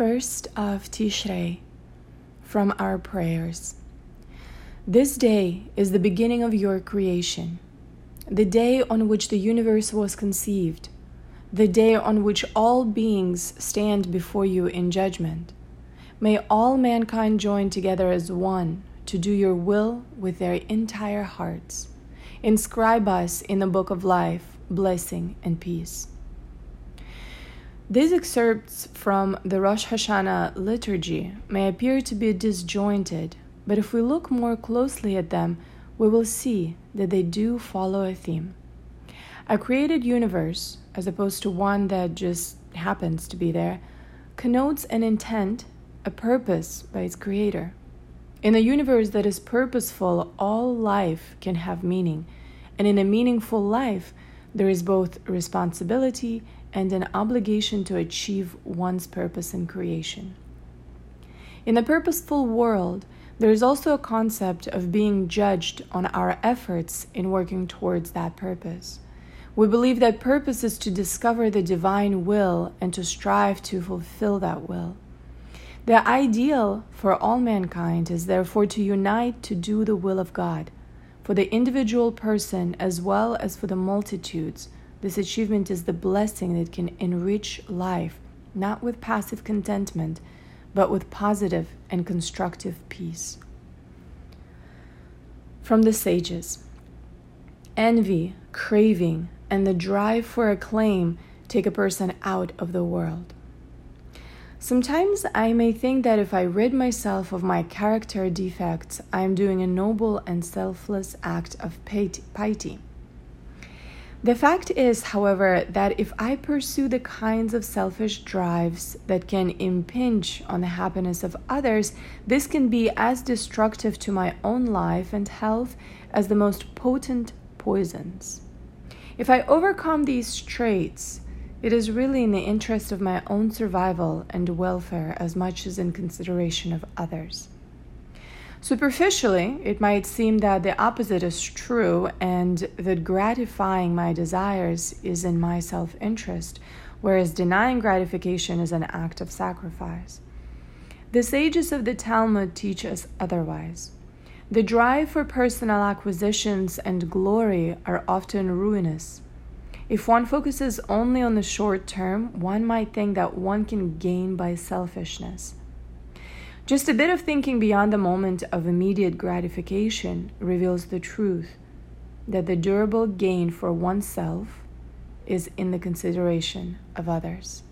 First of Tishrei, from our prayers. This day is the beginning of your creation, the day on which the universe was conceived, the day on which all beings stand before you in judgment. May all mankind join together as one to do your will with their entire hearts. Inscribe us in the book of life, blessing and peace. These excerpts from the Rosh Hashanah liturgy may appear to be disjointed, but if we look more closely at them, we will see that they do follow a theme. A created universe, as opposed to one that just happens to be there, connotes an intent, a purpose by its creator. In a universe that is purposeful, all life can have meaning, and in a meaningful life, there is both responsibility and an obligation to achieve one's purpose in creation. In a purposeful world, there is also a concept of being judged on our efforts in working towards that purpose. We believe that purpose is to discover the divine will and to strive to fulfill that will. The ideal for all mankind is therefore to unite to do the will of God. For the individual person as well as for the multitudes, this achievement is the blessing that can enrich life, not with passive contentment, but with positive and constructive peace. From the sages, envy, craving, and the drive for acclaim take a person out of the world. Sometimes I may think that if I rid myself of my character defects, I am doing a noble and selfless act of piety. The fact is, however, that if I pursue the kinds of selfish drives that can impinge on the happiness of others, this can be as destructive to my own life and health as the most potent poisons. If I overcome these traits, it is really in the interest of my own survival and welfare as much as in consideration of others. Superficially, it might seem that the opposite is true and that gratifying my desires is in my self-interest, whereas denying gratification is an act of sacrifice. The sages of the Talmud teach us otherwise. The drive for personal acquisitions and glory are often ruinous. If one focuses only on the short term, one might think that one can gain by selfishness. Just a bit of thinking beyond the moment of immediate gratification reveals the truth that the durable gain for oneself is in the consideration of others.